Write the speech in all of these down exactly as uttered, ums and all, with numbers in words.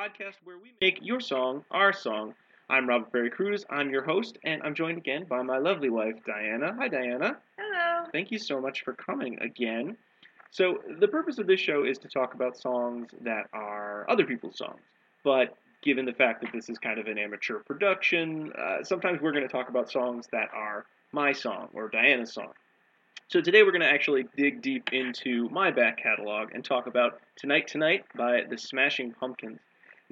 podcast where we make your song our song. I'm Robert Perry-Cruz. I'm your host, and I'm joined again by my lovely wife, Diana. Hi, Diana. Hello. Thank you so much for coming again. So the purpose of this show is to talk about songs that are other people's songs, but given the fact that this is kind of an amateur production, uh, sometimes we're going to talk about songs that are my song or Diana's song. So today we're going to actually dig deep into my back catalog and talk about Tonight Tonight by the Smashing Pumpkins.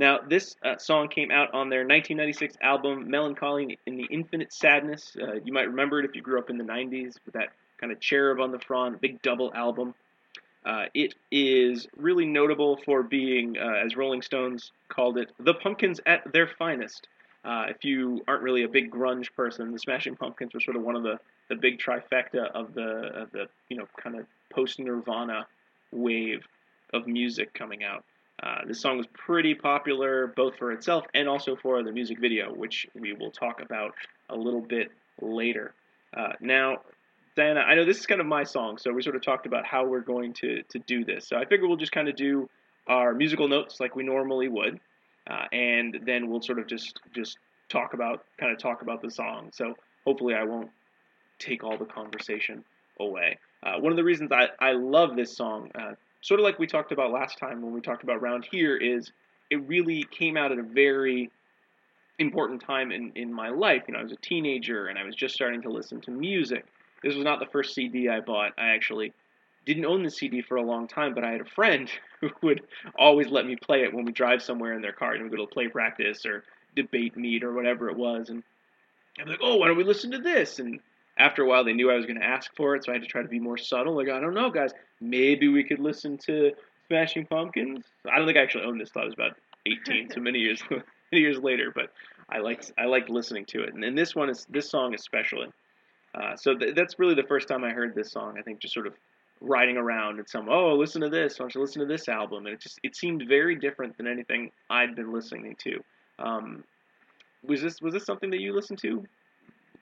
Now, this uh, song came out on their nineteen ninety-six album, Mellon Collie and the Infinite Sadness. Uh, you might remember it if you grew up in the nineties with that kind of cherub on the front, big double album. Uh, it is really notable for being, uh, as Rolling Stones called it, the Pumpkins at their finest. Uh, if you aren't really a big grunge person, the Smashing Pumpkins were sort of one of the, the big trifecta of the, of the you know, kind of post-Nirvana wave of music coming out. Uh, this song was pretty popular both for itself and also for the music video, which we will talk about a little bit later. Uh, now, Diana, I know this is kind of my song, so we sort of talked about how we're going to, to do this. So I figure we'll just kind of do our musical notes like we normally would, uh, and then we'll sort of just just talk about kind of talk about the song. So hopefully I won't take all the conversation away. Uh, one of the reasons I, I love this song, uh, sort of like we talked about last time when we talked about Round Here, is it really came out at a very important time in, in my life. You know, I was a teenager and I was just starting to listen to music. This was not the first C D I bought. I actually didn't own the C D for a long time, but I had a friend who would always let me play it when we drive somewhere in their car and we go to play practice or debate meet or whatever it was. And I'm like, oh, why don't we listen to this? And after a while, they knew I was going to ask for it, so I had to try to be more subtle. Like, I don't know, guys, maybe we could listen to Smashing Pumpkins. I don't think I actually owned this. I was about eighteen, so many years, many years later. But I liked, I liked listening to it, and, and this one is this song especially. Uh, so th- that's really the first time I heard this song. I think just sort of riding around and some, oh, listen to this, I should listen to this album. And it just it seemed very different than anything I'd been listening to. Um, was this was this something that you listened to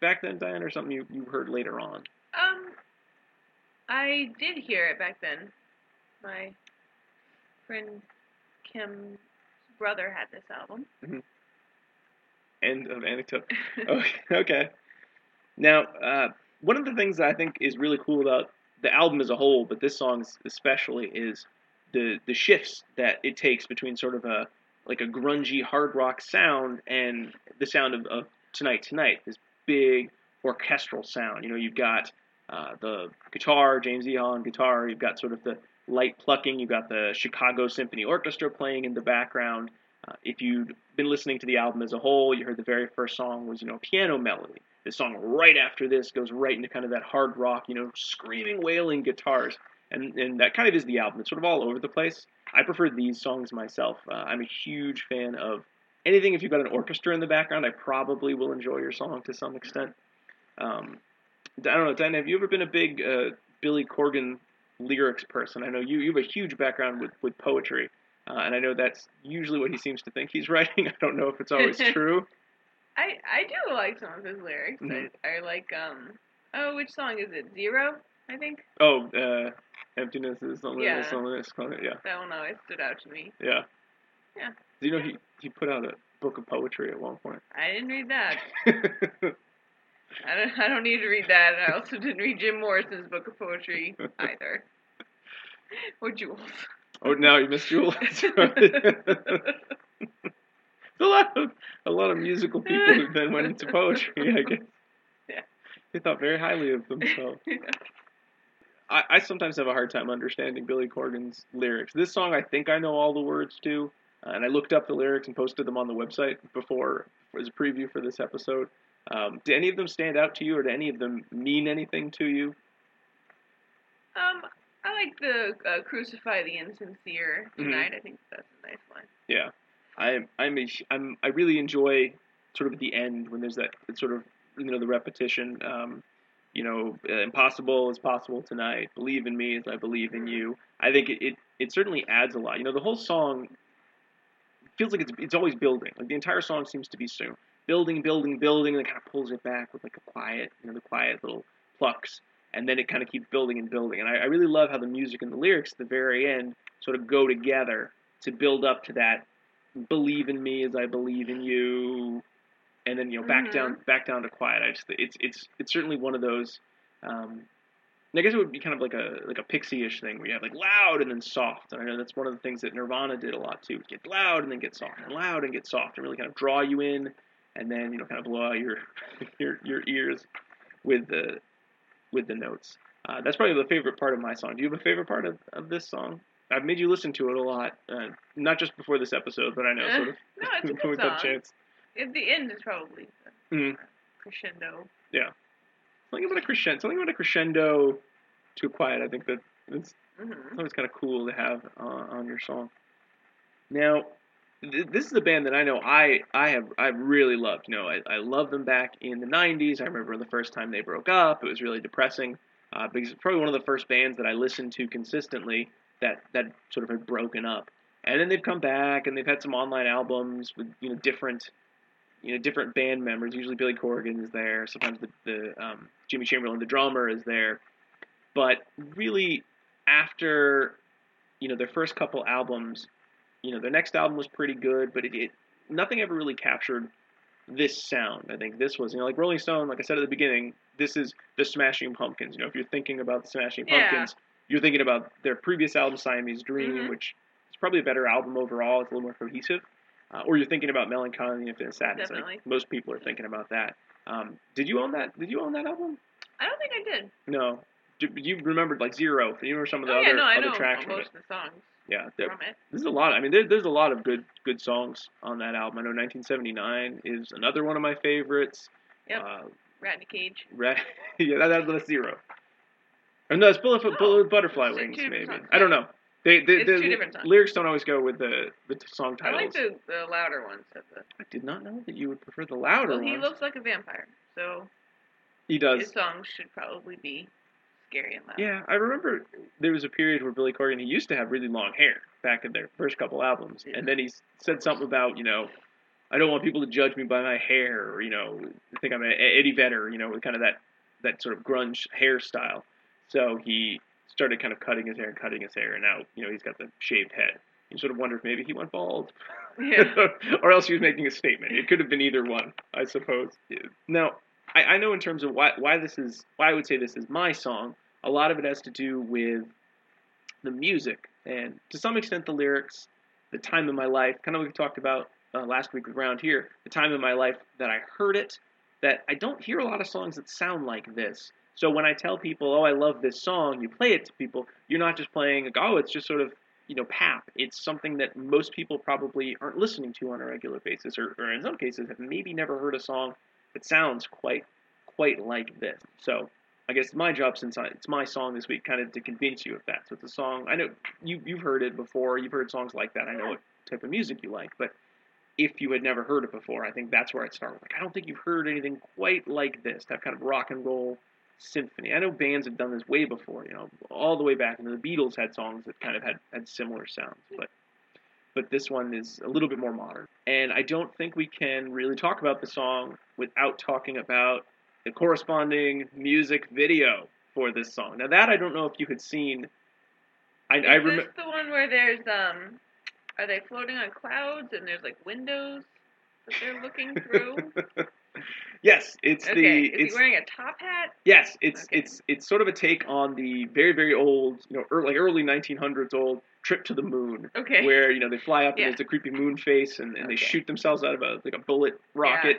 back then, Diane, or something you, you heard later on? Um, I did hear it back then. My friend Kim's brother had this album. Mm-hmm. End of anecdote. Okay. okay. Now, uh, one of the things that I think is really cool about the album as a whole, but this song especially, is the the shifts that it takes between sort of a like a grungy hard rock sound and the sound of, of Tonight Tonight, this big orchestral sound. You know, you've got uh, the guitar, James E. Hall on guitar. You've got sort of the light plucking. You've got the Chicago Symphony Orchestra playing in the background. Uh, if you've been listening to the album as a whole, you heard the very first song was, you know, piano melody. The song right after this goes right into kind of that hard rock, you know, screaming, wailing guitars. And and that kind of is the album. It's sort of all over the place. I prefer these songs myself. Uh, I'm a huge fan of anything. If you've got an orchestra in the background, I probably will enjoy your song to some extent. Um, I don't know, Diana, have you ever been a big uh, Billy Corgan lyrics person? I know you, you have a huge background with, with poetry, uh, and I know that's usually what he seems to think he's writing. I don't know if it's always true. I, I do like some of his lyrics. Mm-hmm. I, I like, um, oh, which song is it? Zero, I think? Oh, uh, Emptiness is Loneliness, yeah. Loneliness, yeah. That one always stood out to me. Yeah. Yeah. Do you know yeah. he, he put out a book of poetry at one point? I didn't read that. I, don't, I don't need to read that. I also didn't read Jim Morrison's book of poetry either. Or Jules. Oh, now you missed Jules. A lot of a lot of musical people who then went into poetry, I guess. Yeah. They thought very highly of themselves. Yeah. I, I sometimes have a hard time understanding Billy Corgan's lyrics. This song, I think I know all the words to, uh, and I looked up the lyrics and posted them on the website before as a preview for this episode. Um, do any of them stand out to you, or do any of them mean anything to you? Um, I like the uh, "Crucify the Insincere" tonight. Mm-hmm. I think that's a nice one. Yeah. I'm, I'm, a, I'm, I really enjoy sort of the end when there's that sort of, you know, the repetition, um, you know, uh, impossible is possible tonight, believe in me as I believe in you. I think it, it, it certainly adds a lot. You know, the whole song feels like it's it's always building. Like the entire song seems to be soon. Building, building, building, and it kind of pulls it back with like a quiet, you know, the quiet little plucks. And then it kind of keeps building and building. And I, I really love how the music and the lyrics at the very end sort of go together to build up to that believe in me as I believe in you, and then, you know, back mm-hmm. down, back down to quiet. I just, it's, it's, it's certainly one of those, um, I guess it would be kind of like a, like a Pixie-ish thing where you have like loud and then soft. And I know that's one of the things that Nirvana did a lot too. Get loud and then get soft, and loud and get soft, and really kind of draw you in, and then, you know, kind of blow out your, your, your ears with the, with the notes. Uh, that's probably the favorite part of my song. Do you have a favorite part of, of this song? I've made you listen to it a lot, uh, not just before this episode, but I know sort of. No, it's a good song. Chance. At the end is probably the mm. crescendo. Yeah. Something about a crescendo. Something about a crescendo to quiet. I think that it's mm-hmm. always kind of cool to have uh, on your song. Now, th- this is a band that I know I I have I really loved. You know, I I loved them back in the nineties. I remember the first time they broke up. It was really depressing uh, because it's probably one of the first bands that I listened to consistently that that sort of had broken up. And then they've come back, and they've had some online albums with, you know, different, you know, different band members. Usually Billy Corgan is there. Sometimes the, the um, Jimmy Chamberlain, the drummer, is there. But really, after, you know, their first couple albums, you know, their next album was pretty good, but it, it nothing ever really captured this sound. I think this was, you know, like Rolling Stone, like I said at the beginning, this is the Smashing Pumpkins. You know, if you're thinking about the Smashing Pumpkins, yeah. You're thinking about their previous album, Siamese Dream, mm-hmm. which is probably a better album overall. It's a little more cohesive. Uh, or you're thinking about Mellon Collie and the Infinite Sadness. Definitely. I think most people are thinking about that. Um, did you own that? Did you own that album? I don't think I did. No. You remembered, like, Zero. You remember some of the oh, other, yeah, no, I other know tracks from it. Most of the songs yeah, from it. There's a lot. I mean, there, there's a lot of good good songs on that album. I know nineteen seventy-nine is another one of my favorites. Yep. Uh, Rat in a Cage. Rat, yeah, that, that's Zero. Or no, it's Bullet With oh, Butterfly Wings, maybe. Songs. I don't know. They, they, it's the two different songs. Lyrics don't always go with the, the song titles. I like the, the louder ones. At the... I did not know that you would prefer the louder well, ones. Well, he looks like a vampire, so... He does. His songs should probably be scary and loud. Yeah, I remember there was a period where Billy Corgan, he used to have really long hair back in their first couple albums, yeah. And then he said something about, you know, I don't want people to judge me by my hair, or, you know, think I'm an Eddie Vedder, you know, with kind of that, that sort of grunge hairstyle. So he started kind of cutting his hair and cutting his hair, and now, you know, he's got the shaved head. You sort of wonder if maybe he went bald. Yeah. Or else he was making a statement. It could have been either one, I suppose. Yeah. Now, I, I know in terms of why, why this is, why I would say this is my song, a lot of it has to do with the music, and to some extent the lyrics, the time in my life, kind of what we talked about uh, last week with Round Here, the time in my life that I heard it, that I don't hear a lot of songs that sound like this. So when I tell people, oh, I love this song, you play it to people, you're not just playing, like, oh, it's just sort of, you know, pap. It's something that most people probably aren't listening to on a regular basis, or, or in some cases have maybe never heard a song that sounds quite quite like this. So I guess my job, since I, it's my song this week, kind of to convince you of that. So it's a song, I know you, you've heard it before, you've heard songs like that, I know what type of music you like, but if you had never heard it before, I think that's where I'd start with. Like, I don't think you've heard anything quite like this, to have kind of rock and roll symphony. I know bands have done this way before, you know, all the way back. And the Beatles had songs that kind of had, had similar sounds, but but this one is a little bit more modern. And I don't think we can really talk about the song without talking about the corresponding music video for this song. Now that I don't know if you had seen. I, I remember the one where there's um, are they floating on clouds and there's like windows that they're looking through. Yes, it's okay. the. Is it's, he wearing a top hat? Yes, it's okay. it's it's sort of a take on the very very old, you know, early, like early nineteen hundreds old Trip to the Moon. Okay. Where, you know, they fly up, yeah, and there's a creepy moon face, and, and okay, they shoot themselves out of a like a bullet rocket,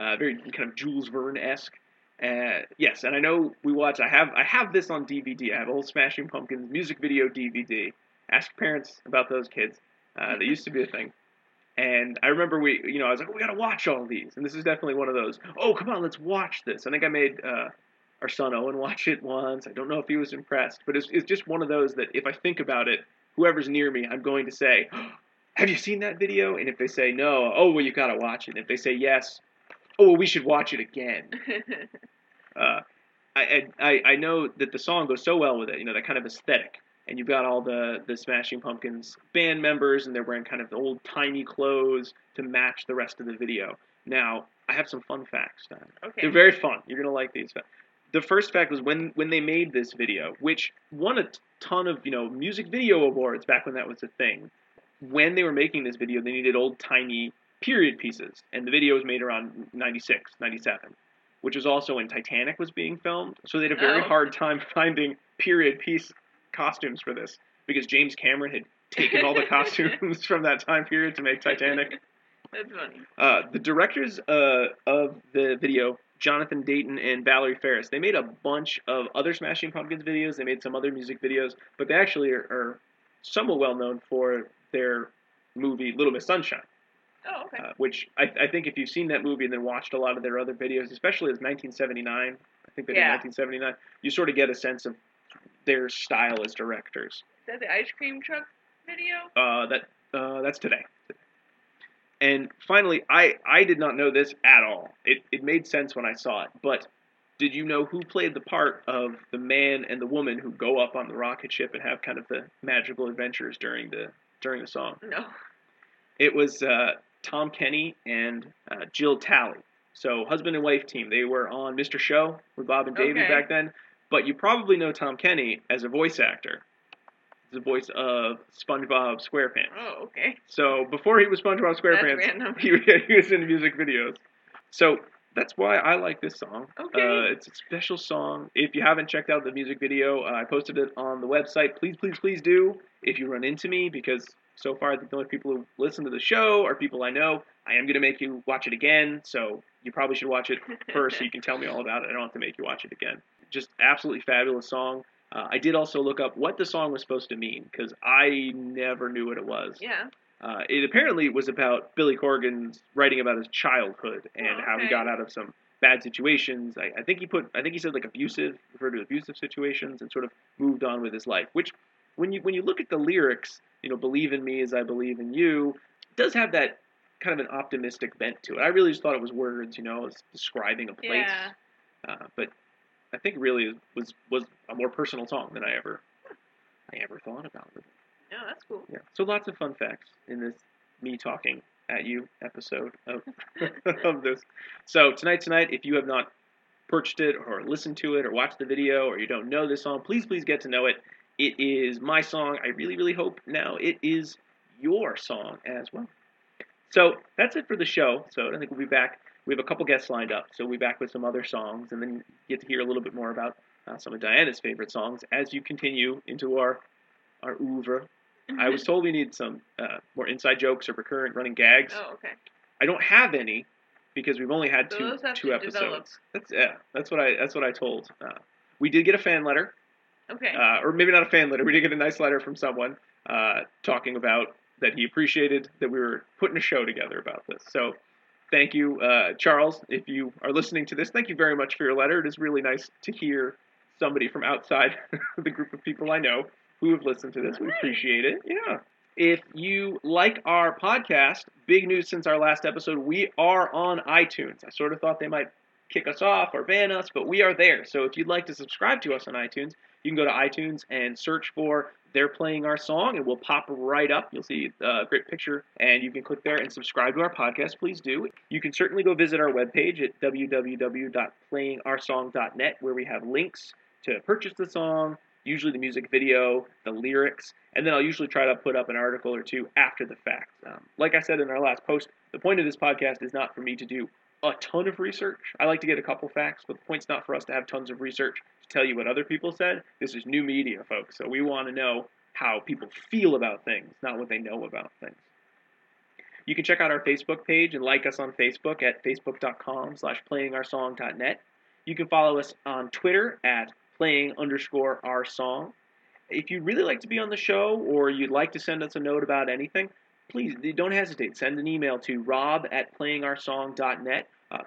yeah. uh, very kind of Jules Verne esque. Uh, yes, and I know we watched. I have I have this on D V D. I have old Smashing Pumpkins music video D V D. Ask parents about those kids. Uh, they used to be a thing. And I remember we, you know, I was like, oh, we got to watch all these. And this is definitely one of those, oh, come on, let's watch this. I think I made uh, our son Owen watch it once. I don't know if he was impressed. But it's, it's just one of those that if I think about it, whoever's near me, I'm going to say, oh, have you seen that video? And if they say no, oh, well, you got to watch it. And if they say yes, oh, well, we should watch it again. uh, I, I, I know that the song goes so well with it, you know, that kind of aesthetic. And you've got all the, the Smashing Pumpkins band members, and they're wearing kind of the old tiny clothes to match the rest of the video. Now, I have some fun facts, Diana. Okay. They're very fun. You're going to like these. The first fact was when, when they made this video, which won a ton of, you know, music video awards back when that was a thing. when they were making this video, they needed old tiny period pieces, and the video was made around ninety-six, ninety-seven, which was also when Titanic was being filmed. So they had a very oh. hard time finding period piece costumes for this, because James Cameron had taken all the costumes from that time period to make Titanic. That's funny. Uh, the directors uh, of the video, Jonathan Dayton and Valerie Faris, they made a bunch of other Smashing Pumpkins videos. They made some other music videos, but they actually are, are somewhat well known for their movie Little Miss Sunshine. Oh, okay. Uh, which I, I think if you've seen that movie and then watched a lot of their other videos, especially as nineteen seventy-nine, I think they did yeah. nineteen seventy-nine, you sort of get a sense of their style as directors. Is that the ice cream truck video? Uh, that uh, that's today. And finally, I, I did not know this at all. It it made sense when I saw it, but did you know who played the part of the man and the woman who go up on the rocket ship and have kind of the magical adventures during the during the song? No. It was uh, Tom Kenny and uh, Jill Talley. So husband and wife team. They were on Mister Show with Bob and David okay. back then. But you probably know Tom Kenny as a voice actor. The voice of SpongeBob SquarePants. Oh, okay. So before he was SpongeBob SquarePants, he, he was in music videos. So that's why I like this song. Okay. Uh, it's a special song. If you haven't checked out the music video, uh, I posted it on the website. Please, please, please do. If you run into me, because so far I think the only people who listen to the show are people I know. I am going to make you watch it again, so you probably should watch it first so you can tell me all about it. I don't have to make you watch it again. Just absolutely fabulous song. Uh, I did also look up what the song was supposed to mean, because I never knew what it was. Yeah. Uh, it apparently was about Billy Corgan's writing about his childhood and oh, okay. how he got out of some bad situations. I, I think he put, I think he said like abusive, referred to abusive situations, and sort of moved on with his life. Which, when you when you look at the lyrics, you know, "Believe in me as I believe in you," does have that kind of an optimistic bent to it. I really just thought it was words, you know, it's describing a place. Yeah. Uh, but. I think really was was a more personal song than I ever I ever thought about it. Yeah, that's cool. Yeah. So lots of fun facts in this me talking at you episode of of this. So Tonight Tonight, if you have not purchased it or listened to it or watched the video or you don't know this song, please please get to know it. It is my song. I really really hope now it is your song as well. So that's it for the show. So I think we'll be back. We have a couple guests lined up, so we'll be back with some other songs, and then you get to hear a little bit more about uh, some of Diana's favorite songs as you continue into our our oeuvre. I was told we need some uh, more inside jokes or recurrent running gags. Oh, okay. I don't have any because we've only had so two two episodes. Develop. That's yeah. That's what I that's what I told. Uh, we did get a fan letter. Okay. Uh, or maybe not a fan letter. We did get a nice letter from someone uh, talking about that he appreciated that we were putting a show together about this. So. Thank you, uh, Charles, if you are listening to this. Thank you very much for your letter. It is really nice to hear somebody from outside the group of people I know who have listened to this. We appreciate it. Yeah. If you like our podcast, big news since our last episode, we are on iTunes. I sort of thought they might kick us off or ban us, but we are there. So if you'd like to subscribe to us on iTunes, you can go to iTunes and search for They're Playing Our Song, and we'll pop right up. You'll see a great picture, and you can click there and subscribe to our podcast. Please do. You can certainly go visit our webpage at w w w dot playing our song dot net, where we have links to purchase the song, usually the music video, the lyrics, and then I'll usually try to put up an article or two after the fact. Um, like I said in our last post, the point of this podcast is not for me to do a ton of research. I like to get a couple facts, but the point's not for us to have tons of research to tell you what other people said. This is new media, folks, so we want to know how people feel about things, not what they know about things. You can check out our Facebook page and like us on Facebook at facebook dot com slash playing our song dot net. You can follow us on Twitter at playing underscore our song. If you'd really like to be on the show or you'd like to send us a note about anything, please don't hesitate. Send an email to rob at playing our song dot net. Uh,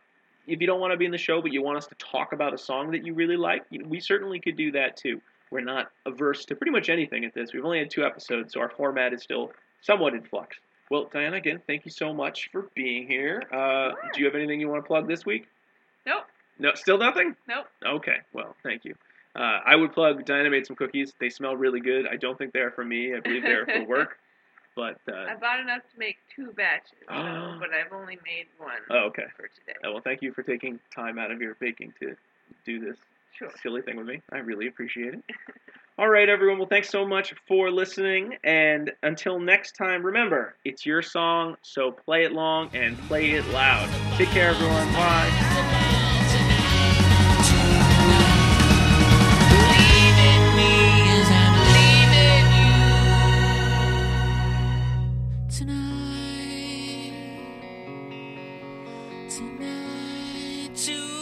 if you don't want to be in the show, but you want us to talk about a song that you really like, we certainly could do that too. We're not averse to pretty much anything at this. We've only had two episodes, so our format is still somewhat in flux. Well, Diana, again, thank you so much for being here. Uh, sure. Do you have anything you want to plug this week? Nope. No, still nothing? Nope. Okay, well, thank you. Uh, I would plug Diana made some cookies. They smell really good. I don't think they're for me. I believe they're for work. But, uh, I bought enough to make two batches, uh, so, but I've only made one oh, okay. for today. Oh, well, thank you for taking time out of your baking to do this sure. silly thing with me. I really appreciate it. All right, everyone. Well, thanks so much for listening. And until next time, remember, it's your song, so play it long and play it loud. Take care, everyone. Bye. Tonight, tonight, tonight.